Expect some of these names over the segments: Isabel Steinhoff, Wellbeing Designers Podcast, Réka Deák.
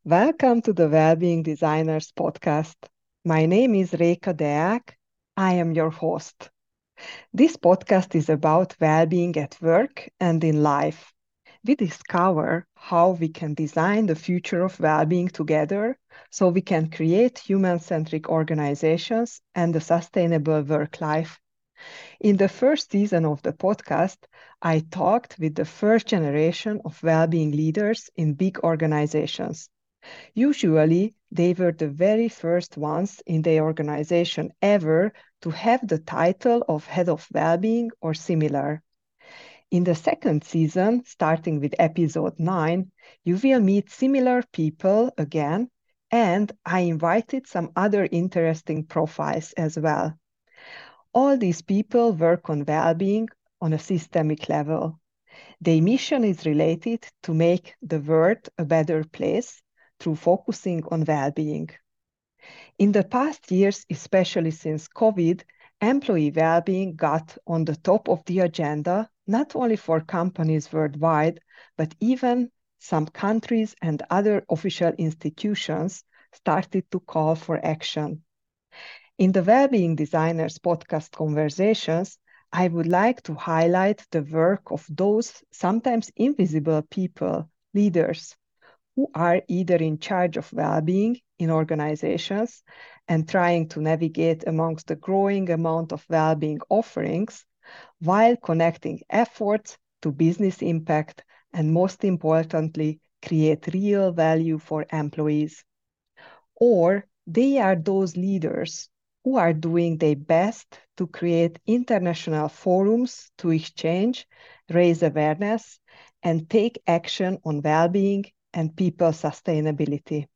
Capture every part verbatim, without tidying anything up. Welcome to the Wellbeing Designers Podcast. My name is Réka Deák. I am your host. This podcast is about well-being at work and in life. We discover how we can design the future of well-being together so we can create human-centric organizations and a sustainable work life. In the first season of the podcast, I talked with the first generation of well-being leaders in big organizations. Usually, they were the very first ones in their organization ever to have the title of Head of Wellbeing or similar. In the second season, starting with episode nine, you will meet similar people again, and I invited some other interesting profiles as well. All these people work on well-being on a systemic level. Their mission is related to make the world a better place through focusing on well-being. In the past years, especially since COVID, employee well-being got on the top of the agenda, not only for companies worldwide, but even some countries and other official institutions started to call for action. In the Wellbeing Designers podcast conversations, I would like to highlight the work of those sometimes invisible people, leaders, who are either in charge of well-being in organizations and trying to navigate amongst the growing amount of well-being offerings while connecting efforts to business impact and, most importantly, create real value for employees. Or they are those leaders who are doing their best to create international forums to exchange, raise awareness, and take action on well-being and people sustainability.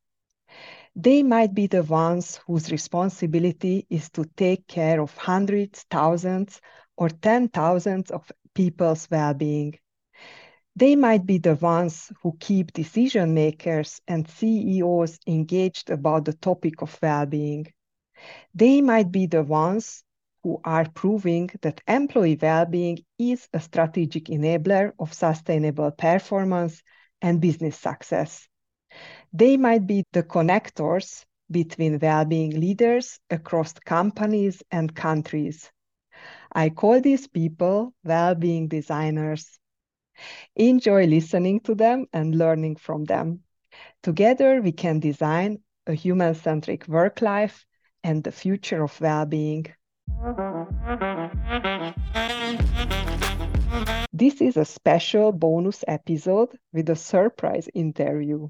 They might be the ones whose responsibility is to take care of hundreds, thousands, or ten thousands of people's well-being. They might be the ones who keep decision makers and C E Os engaged about the topic of well-being. They might be the ones who are proving that employee well-being is a strategic enabler of sustainable performance and business success. They might be the connectors between well-being leaders across companies and countries. I call these people well-being designers. Enjoy listening to them and learning from them. Together, we can design a human-centric work life and the future of well-being. This is a special bonus episode with a surprise interview.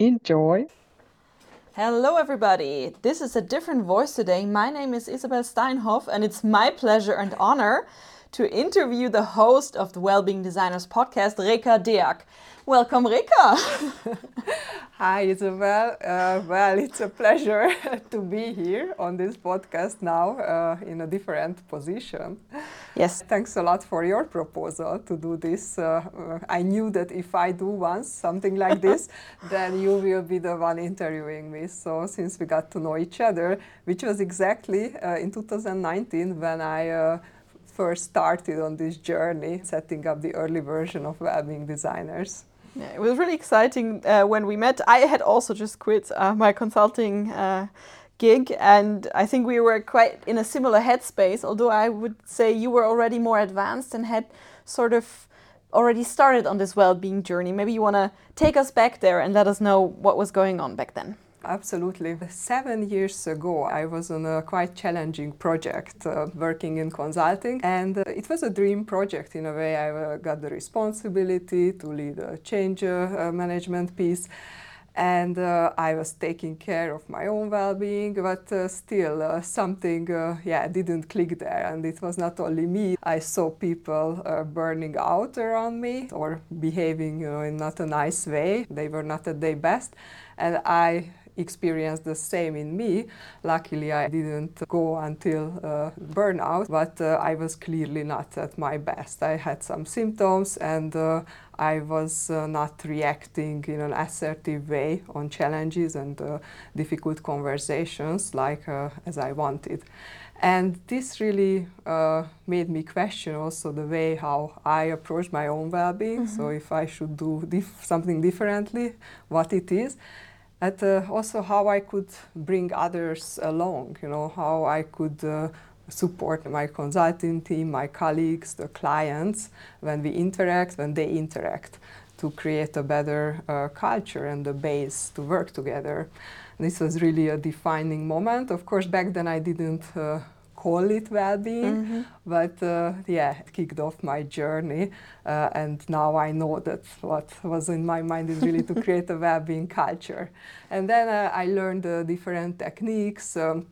Enjoy! Hello everybody! This is a different voice today. My name is Isabel Steinhoff and it's my pleasure and honor to interview the host of the Wellbeing Designers podcast, Réka Deák. Welcome, Réka! Hi Isabel. Uh, well, it's a pleasure to be here on this podcast now uh, in a different position. Yes. Thanks a lot for your proposal to do this. Uh, I knew that if I do once something like this, then you will be the one interviewing me. So since we got to know each other, which was exactly uh, in two thousand nineteen when I uh, first started on this journey, setting up the early version of Wellbeing Designers. Yeah, it was really exciting uh, when we met. I had also just quit uh, my consulting uh, gig, and I think we were quite in a similar headspace, although I would say you were already more advanced and had sort of already started on this well-being journey. Maybe you want to take us back there and let us know what was going on back then. Absolutely. Seven years ago, I was on a quite challenging project uh, working in consulting, and uh, it was a dream project in a way. I uh, got the responsibility to lead a change uh, management piece, and uh, I was taking care of my own well-being, but uh, still uh, something uh, yeah, didn't click there, and it was not only me. I saw people uh, burning out around me or behaving you know, in not a nice way. They were not at their best, and I experienced the same in me. Luckily, I didn't go until uh, burnout, but uh, I was clearly not at my best. I had some symptoms and uh, I was uh, not reacting in an assertive way on challenges and uh, difficult conversations like uh, as I wanted. And this really uh, made me question also the way how I approach my own well-being. Mm-hmm. So if I should do dif- something differently, what it is. And uh, also how I could bring others along, you know, how I could uh, support my consulting team, my colleagues, the clients, when we interact, when they interact, to create a better uh, culture and the base to work together. And this was really a defining moment. Of course, back then I didn't uh, call it well-being, mm-hmm. but uh, yeah, it kicked off my journey. Uh, and now I know that what was in my mind is really to create a well-being culture. And then uh, I learned uh, different techniques, um,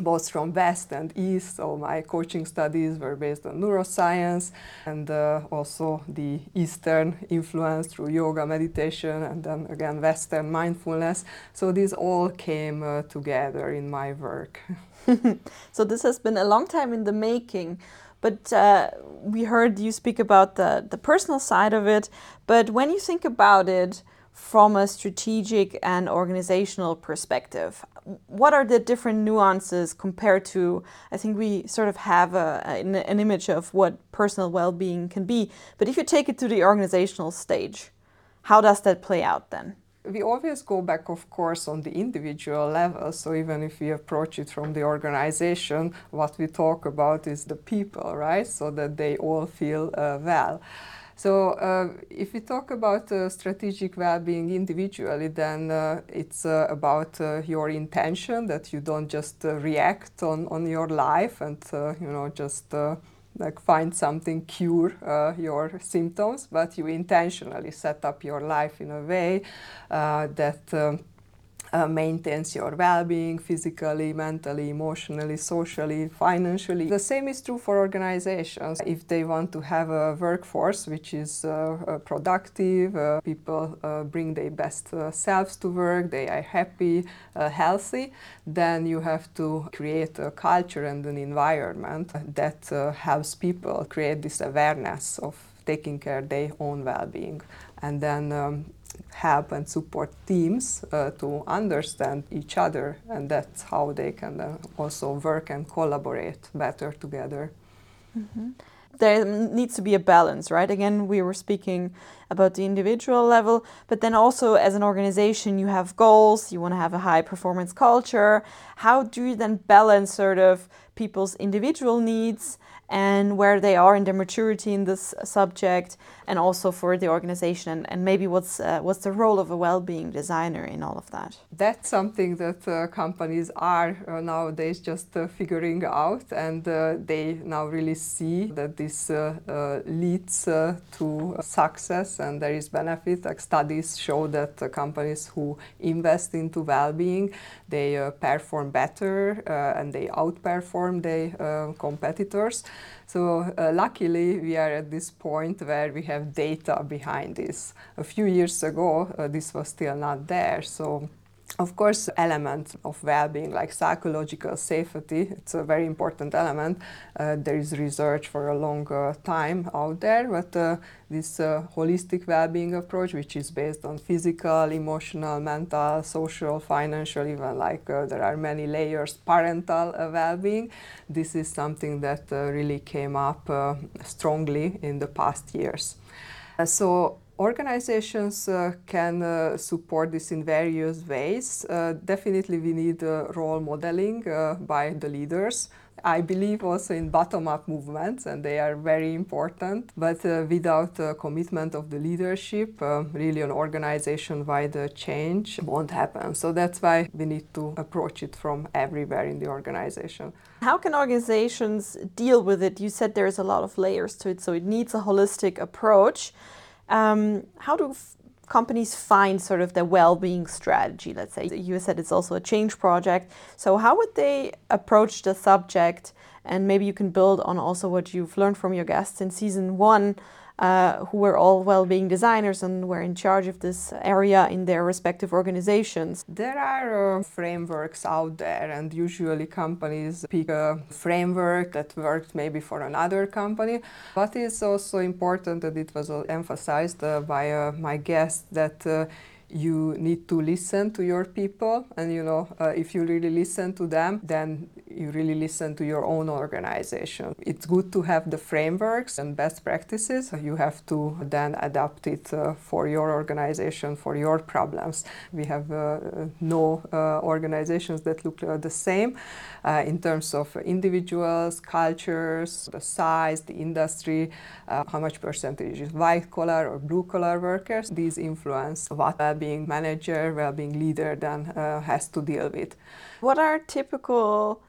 both from West and East, so my coaching studies were based on neuroscience and uh, also the Eastern influence through yoga, meditation, and then again Western mindfulness. So these all came uh, together in my work. So this has been a long time in the making, but uh, we heard you speak about the, the personal side of it, but when you think about it, from a strategic and organizational perspective, what are the different nuances compared to, I think we sort of have a, an, an image of what personal well-being can be, but if you take it to the organizational stage, how does that play out then? We always go back, of course, on the individual level. So even if we approach it from the organization, what we talk about is the people, right? So that they all feel uh, well. So uh, if we talk about uh, strategic well-being individually, then uh, it's uh, about uh, your intention, that you don't just uh, react on, on your life and uh, you know just uh, like find something cure uh, your symptoms, but you intentionally set up your life in a way uh, that um, Uh, maintains your well-being physically, mentally, emotionally, socially, financially. The same is true for organizations. If they want to have a workforce which is uh, uh, productive, uh, people uh, bring their best uh, selves to work, they are happy, uh, healthy, then you have to create a culture and an environment that uh, helps people create this awareness of taking care of their own well-being, and then um, help and support teams uh, to understand each other, and that's how they can uh, also work and collaborate better together. Mm-hmm. There needs to be a balance, right? Again, we were speaking about the individual level, but then also as an organization, you have goals, you want to have a high performance culture. How do you then balance sort of people's individual needs and where they are in their maturity in this subject, and also for the organization, and, and maybe what's uh, what's the role of a well-being designer in all of that? That's something that uh, companies are uh, nowadays just uh, figuring out, and uh, they now really see that this uh, uh, leads uh, to success and there is benefit. Like studies show that uh, companies who invest into well-being, they uh, perform better uh, and they outperform their uh, competitors. So uh, luckily, we are at this point where we have data behind this. A few years ago, uh, this was still not there. So, of course, elements of well-being like psychological safety, it's a very important element. Uh, there is research for a long uh, time out there, but uh, this uh, holistic well-being approach, which is based on physical, emotional, mental, social, financial, even like uh, there are many layers, parental uh, well-being, this is something that uh, really came up uh, strongly in the past years. Uh, so. Organizations uh, can uh, support this in various ways. Uh, definitely we need uh, role modeling uh, by the leaders. I believe also in bottom-up movements, and they are very important, but uh, without uh, commitment of the leadership, uh, really an organization-wide uh, change won't happen. So that's why we need to approach it from everywhere in the organization. How can organizations deal with it? You said there's a lot of layers to it, so it needs a holistic approach. Um, how do f- companies find sort of their well-being strategy, let's say? You said it's also a change project. So how would they approach the subject? And maybe you can build on also what you've learned from your guests in season one, uh, who were all well-being designers and were in charge of this area in their respective organizations. There are uh, frameworks out there, and usually companies pick a framework that worked maybe for another company. What is also important, that it was emphasized uh, by uh, my guest, that uh, you need to listen to your people, and you know uh, if you really listen to them, then you really listen to your own organization. It's good to have the frameworks and best practices. You have to then adapt it uh, for your organization, for your problems. We have uh, no uh, organizations that look uh, the same uh, in terms of individuals, cultures, the size, the industry, uh, how much percentage is white collar or blue collar workers. These influence what well-being manager, well-being leader then uh, has to deal with. What are typical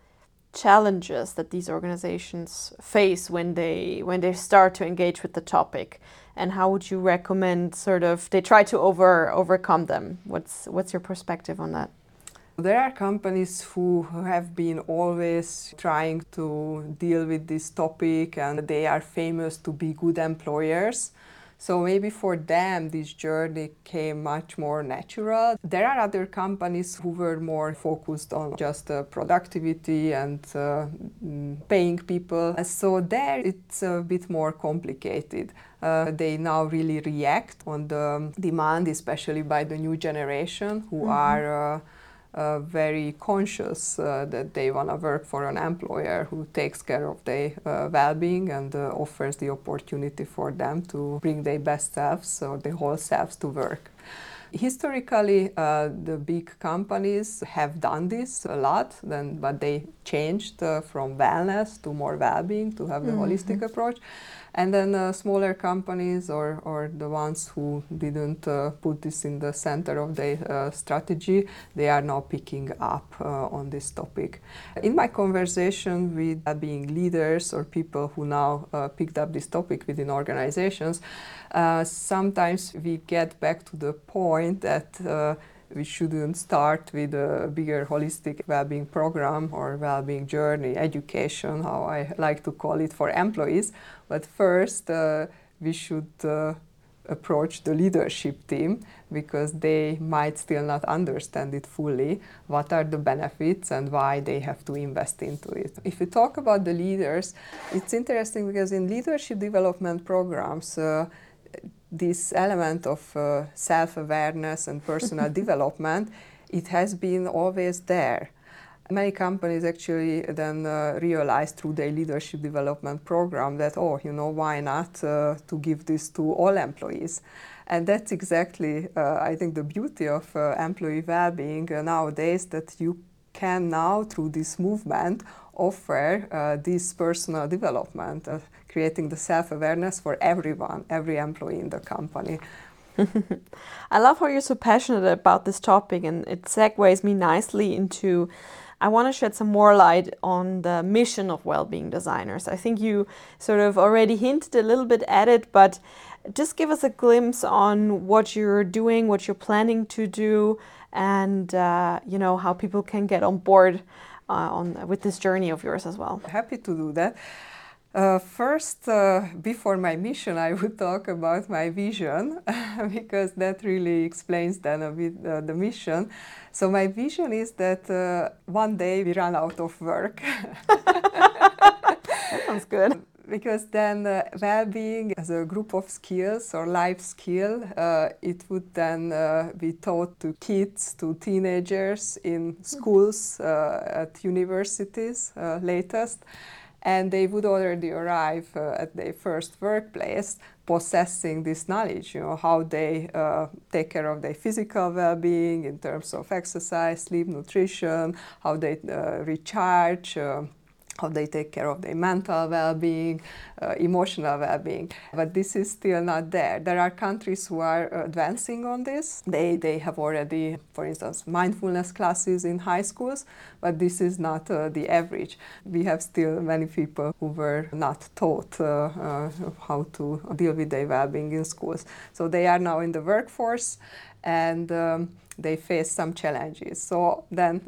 challenges that these organizations face when they when they start to engage with the topic, and how would you recommend sort of they try to over overcome them? What's what's your perspective on that? There are companies who have been always trying to deal with this topic, and they are famous to be good employers. So maybe for them, this journey came much more natural. There are other companies who were more focused on just uh, productivity and uh, paying people. So there it's a bit more complicated. Uh, they now really react on the demand, especially by the new generation who mm-hmm. are uh, Uh, very conscious uh, that they want to work for an employer who takes care of their uh, well-being and uh, offers the opportunity for them to bring their best selves or their whole selves to work. Historically, uh, the big companies have done this a lot, then, but they changed uh, from wellness to more well-being, to have the mm-hmm. holistic approach. And then uh, smaller companies or, or the ones who didn't uh, put this in the center of their uh, strategy, they are now picking up uh, on this topic. In my conversation with uh, being leaders or people who now uh, picked up this topic within organizations, uh, sometimes we get back to the point that uh, we shouldn't start with a bigger holistic well-being program or well-being journey, education, how I like to call it, for employees. But first, uh, we should uh, approach the leadership team, because they might still not understand it fully, what are the benefits and why they have to invest into it. If we talk about the leaders, it's interesting because in leadership development programs, uh, this element of uh, self-awareness and personal development, it has been always there. Many companies actually then uh, realized through their leadership development program that, oh, you know, why not uh, to give this to all employees? And that's exactly, uh, I think, the beauty of uh, employee well-being uh, nowadays, that you can now, through this movement, offer uh, this personal development, uh, creating the self-awareness for everyone, every employee in the company. I love how you're so passionate about this topic, and it segues me nicely into, I want to shed some more light on the mission of Wellbeing Designers. I think you sort of already hinted a little bit at it, but just give us a glimpse on what you're doing, what you're planning to do, and uh, you know, how people can get on board uh, on with this journey of yours as well. Happy to do that. Uh, first, uh, before my mission, I would talk about my vision, because that really explains then a bit uh, the mission. So my vision is that uh, one day we run out of work. That sounds good. Because then uh, well-being as a group of skills or life skill, uh, it would then uh, be taught to kids, to teenagers in schools, uh, at universities uh, latest. And they would already arrive uh, at their first workplace possessing this knowledge, you know, how they uh, take care of their physical well-being in terms of exercise, sleep, nutrition, how they uh, recharge, uh, how they take care of their mental well-being, uh, emotional well-being. But this is still not there. There are countries who are advancing on this. They they have already, for instance, mindfulness classes in high schools, but this is not uh, the average. We have still many people who were not taught uh, uh, how to deal with their well-being in schools. So they are now in the workforce, and um, they face some challenges. So then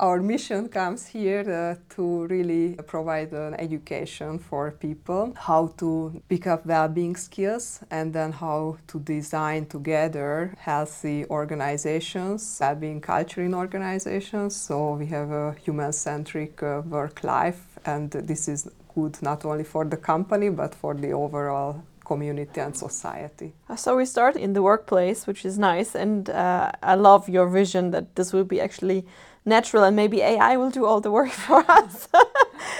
our mission comes here uh, to really provide an education for people, how to pick up well-being skills, and then how to design together healthy organizations, well-being culture in organizations. So we have a human-centric uh, work life, and this is good not only for the company, but for the overall community and society. So we start in the workplace, which is nice, and uh, I love your vision that this will be actually natural, and maybe A I will do all the work for us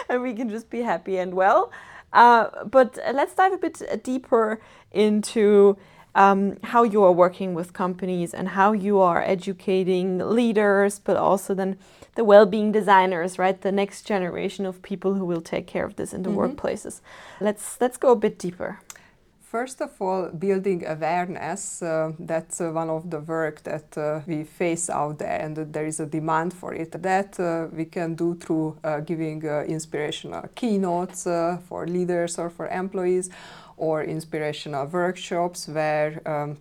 and we can just be happy and well. Uh, but let's dive a bit deeper into um, how you are working with companies and how you are educating leaders, but also then the well-being designers, right? The next generation of people who will take care of this in the mm-hmm. workplaces. Let's let's go a bit deeper. First of all, building awareness, uh, that's uh, one of the work that uh, we face out there, and that there is a demand for it. That uh, we can do through uh, giving uh, inspirational keynotes uh, for leaders or for employees, or inspirational workshops where um,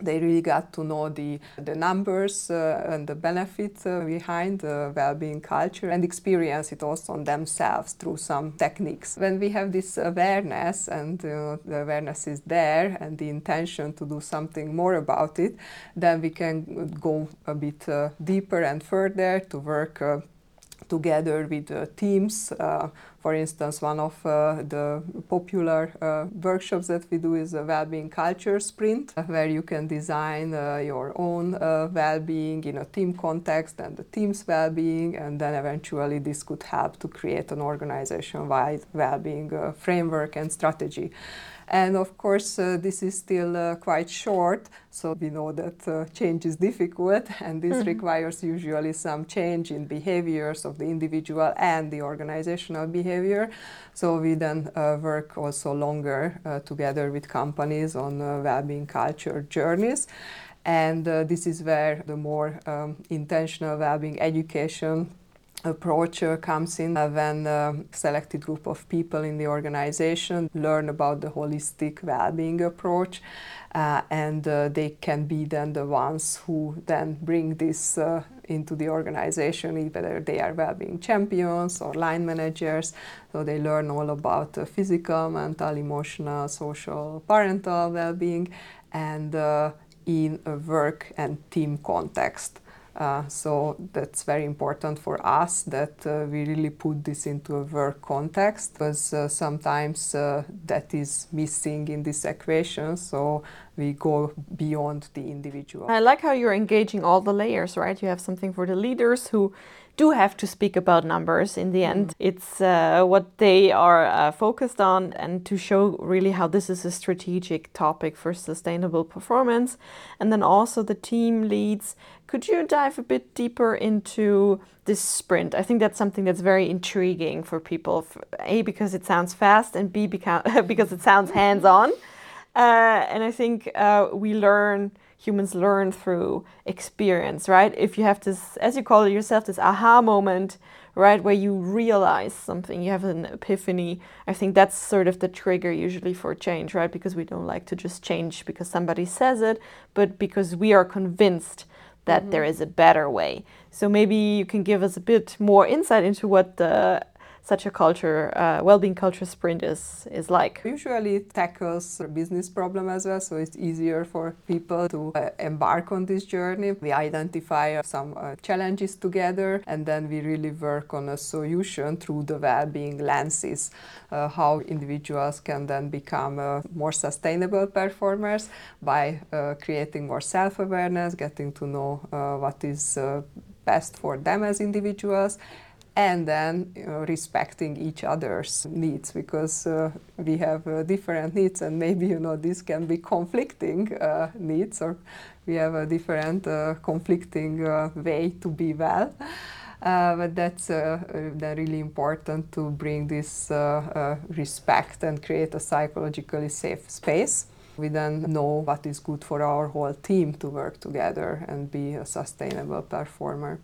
they really got to know the, the numbers uh, and the benefits uh, behind the well-being culture, and experience it also on themselves through some techniques. When we have this awareness, and uh, the awareness is there and the intention to do something more about it, then we can go a bit uh, deeper and further to work uh, together with uh, teams. Uh, for instance, one of uh, the popular uh, workshops that we do is a well-being culture sprint, where you can design uh, your own uh, well-being in a team context and the team's well-being, and then eventually this could help to create an organization-wide well-being uh, framework and strategy. And of course, uh, this is still uh, quite short, so we know that uh, change is difficult, and this mm-hmm. requires usually some change in behaviors of the individual and the organizational behavior. So we then uh, work also longer uh, together with companies on uh, well-being culture journeys. And uh, this is where the more um, intentional well-being education approach uh, comes in, uh, when a selected group of people in the organization learn about the holistic well-being approach, uh, and uh, they can be then the ones who then bring this uh, into the organization, whether they are well-being champions or line managers. So they learn all about uh, physical, mental, emotional, social, parental well-being, and uh, in a work and team context. Uh, so that's very important for us, that uh, we really put this into a work context, because uh, sometimes uh, that is missing in this equation, so we go beyond the individual. I like how you're engaging all the layers, right? You have something for the leaders who do have to speak about numbers in the end. Mm. It's uh, what they are uh, focused on, and to show really how this is a strategic topic for sustainable performance. And then also the team leads. Could you dive a bit deeper into this sprint? I think that's something that's very intriguing for people. A, because it sounds fast, and B, because it sounds hands-on. Uh, and I think uh, we learn, humans learn through experience, right? If you have this, as you call it yourself, this aha moment, right, where you realize something, you have an epiphany. I think that's sort of the trigger usually for change, right? Because we don't like to just change because somebody says it, but because we are convinced that mm-hmm. there is a better way. So maybe you can give us a bit more insight into what the such a culture, uh, well-being culture sprint is, is like. Usually it tackles a business problem as well, so it's easier for people to uh, embark on this journey. We identify some uh, challenges together, and then we really work on a solution through the well-being lenses, uh, how individuals can then become uh, more sustainable performers by uh, creating more self-awareness, getting to know uh, what is uh, best for them as individuals, and then you know, respecting each other's needs, because uh, we have uh, different needs, and maybe you know these can be conflicting uh, needs, or we have a different uh, conflicting uh, way to be well. Uh, but that's uh, uh, really important to bring this uh, uh, respect and create a psychologically safe space. We then know what is good for our whole team to work together and be a sustainable performer.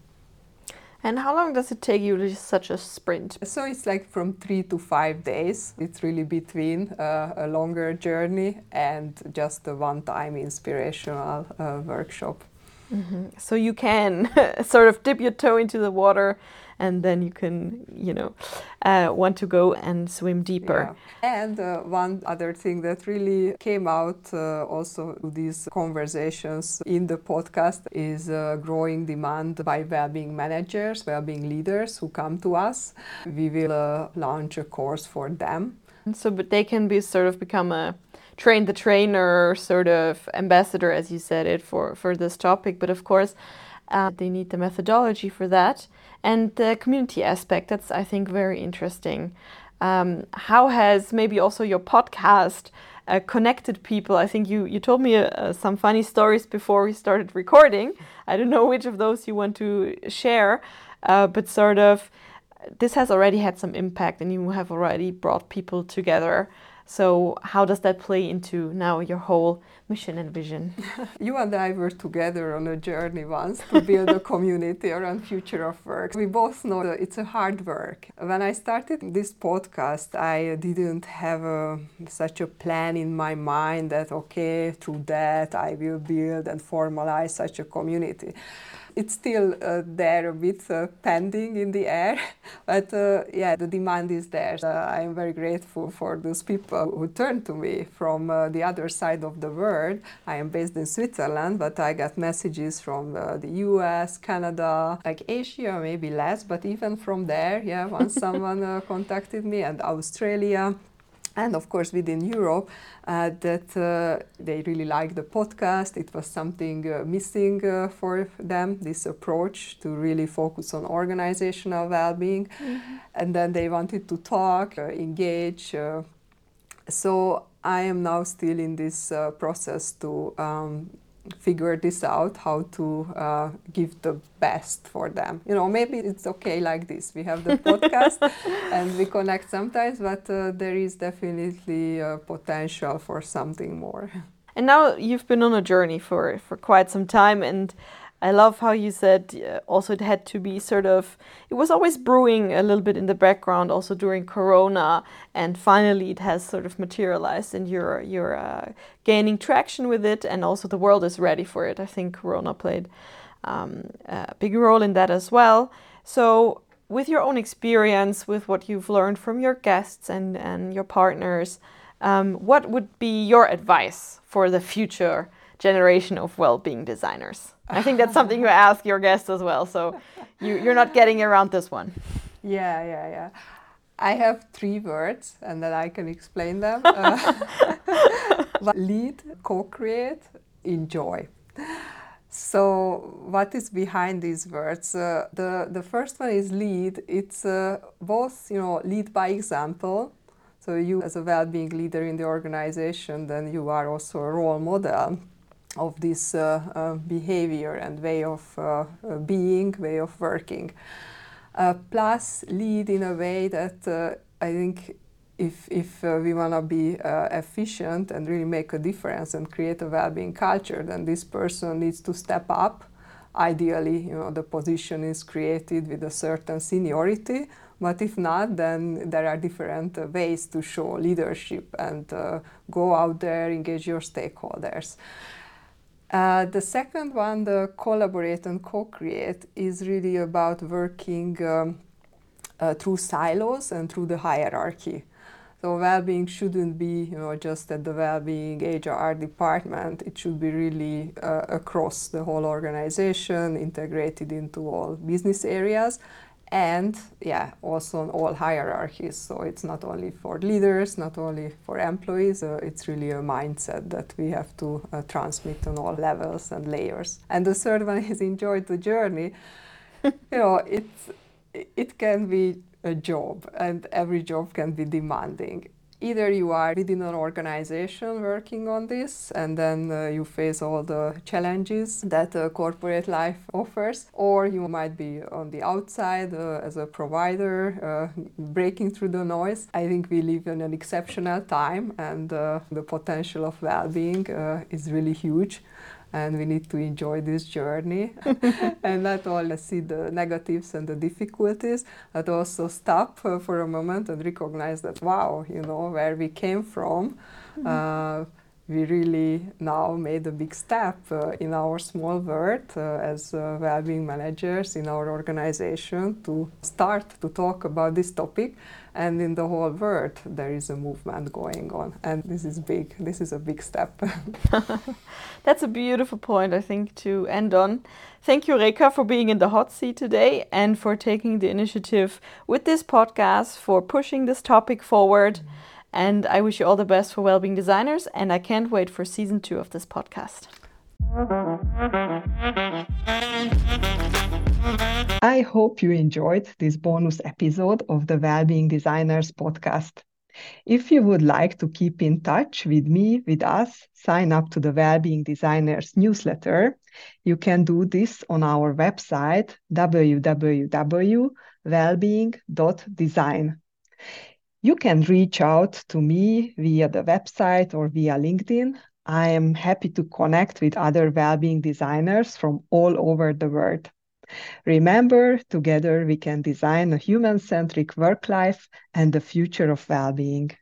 And how long does it take you to do such a sprint? So it's like from three to five days. It's really between uh, a longer journey and just a one-time inspirational uh, workshop. Mm-hmm. So you can sort of dip your toe into the water, and then you can, you know, uh, want to go and swim deeper. Yeah. And uh, one other thing that really came out uh, also to these conversations in the podcast is uh, growing demand by well-being managers, well-being leaders who come to us. We will uh, launch a course for them. So but they can be sort of become a train the trainer sort of ambassador, as you said it, for, for this topic. But of course, Uh, they need the methodology for that. And the community aspect, that's, I think, very interesting. Um, how has maybe also your podcast uh, connected people? I think you, you told me uh, some funny stories before we started recording. I don't know which of those you want to share, uh, but sort of this has already had some impact and you have already brought people together. So how does that play into now your whole mission and vision? You and I were together on a journey once to build a community around future of work. We both know that it's a hard work. When I started this podcast, I didn't have a, such a plan in my mind that, okay, through that I will build and formalize such a community. It's still uh, there, a bit uh, pending in the air, but uh, yeah, the demand is there. Uh, I'm very grateful for those people who turned to me from uh, the other side of the world. I am based in Switzerland, but I got messages from uh, the U S, Canada, like Asia, maybe less, but even from there, yeah, once someone uh, contacted me, and Australia. And of course, within Europe, uh, that uh, they really liked the podcast. It was something uh, missing uh, for them, this approach to really focus on organizational well-being. Mm-hmm. And then they wanted to talk, uh, engage. Uh, so I am now still in this uh, process to um, figure this out, how to uh, give the best for them. You know, maybe it's okay like this. We have the podcast and we connect sometimes, but uh, there is definitely a potential for something more. And now you've been on a journey for, for quite some time, and I love how you said uh, also it had to be sort of, it was always brewing a little bit in the background also during Corona, and finally it has sort of materialized and you're, you're uh, gaining traction with it, and also the world is ready for it. I think Corona played um, a big role in that as well. So with your own experience, with what you've learned from your guests and, and your partners, um, what would be your advice for the future generation of well-being designers? I think that's something you ask your guests as well, so you, you're not getting around this one. Yeah, yeah, yeah. I have three words, and then I can explain them. Uh, lead, co-create, enjoy. So what is behind these words? Uh, the, the first one is lead. It's uh, both, you know, lead by example. So you, as a well-being leader in the organization, then you are also a role model of this uh, uh, behavior and way of uh, being, way of working. Uh, plus, lead in a way that uh, I think if, if uh, we want to be uh, efficient and really make a difference and create a well-being culture, then this person needs to step up. Ideally, you know, the position is created with a certain seniority, but if not, then there are different uh, ways to show leadership and uh, go out there, engage your stakeholders. Uh, the second one, the collaborate and co-create, is really about working um, uh, through silos and through the hierarchy. So well-being shouldn't be, you know, just at the well-being H R department. It should be really uh, across the whole organization, integrated into all business areas, and yeah, also on all hierarchies. So it's not only for leaders, not only for employees, uh, it's really a mindset that we have to uh, transmit on all levels and layers. And the third one is enjoy the journey. You know, it's, it can be a job, and every job can be demanding. Either you are within an organization working on this, and then uh, you face all the challenges that uh, corporate life offers, or you might be on the outside uh, as a provider, uh, breaking through the noise. I think we live in an exceptional time, and uh, the potential of well-being uh, is really huge. And we need to enjoy this journey and not only see the negatives and the difficulties, but also stop uh, for a moment and recognize that, wow, you know, where we came from, mm-hmm. uh, we really now made a big step uh, in our small world uh, as uh, well-being managers in our organization to start to talk about this topic. And in the whole world, there is a movement going on. And this is big. This is a big step. That's a beautiful point, I think, to end on. Thank you, Réka, for being in the hot seat today and for taking the initiative with this podcast, for pushing this topic forward. Mm-hmm. And I wish you all the best for Wellbeing Designers. And I can't wait for season two of this podcast. I hope you enjoyed this bonus episode of the Wellbeing Designers podcast. If you would like to keep in touch with me, with us, sign up to the Wellbeing Designers newsletter. You can do this on our website, w w w dot wellbeing dot design. You can reach out to me via the website or via LinkedIn. I am happy to connect with other wellbeing designers from all over the world. Remember, together we can design a human-centric work life and the future of well-being.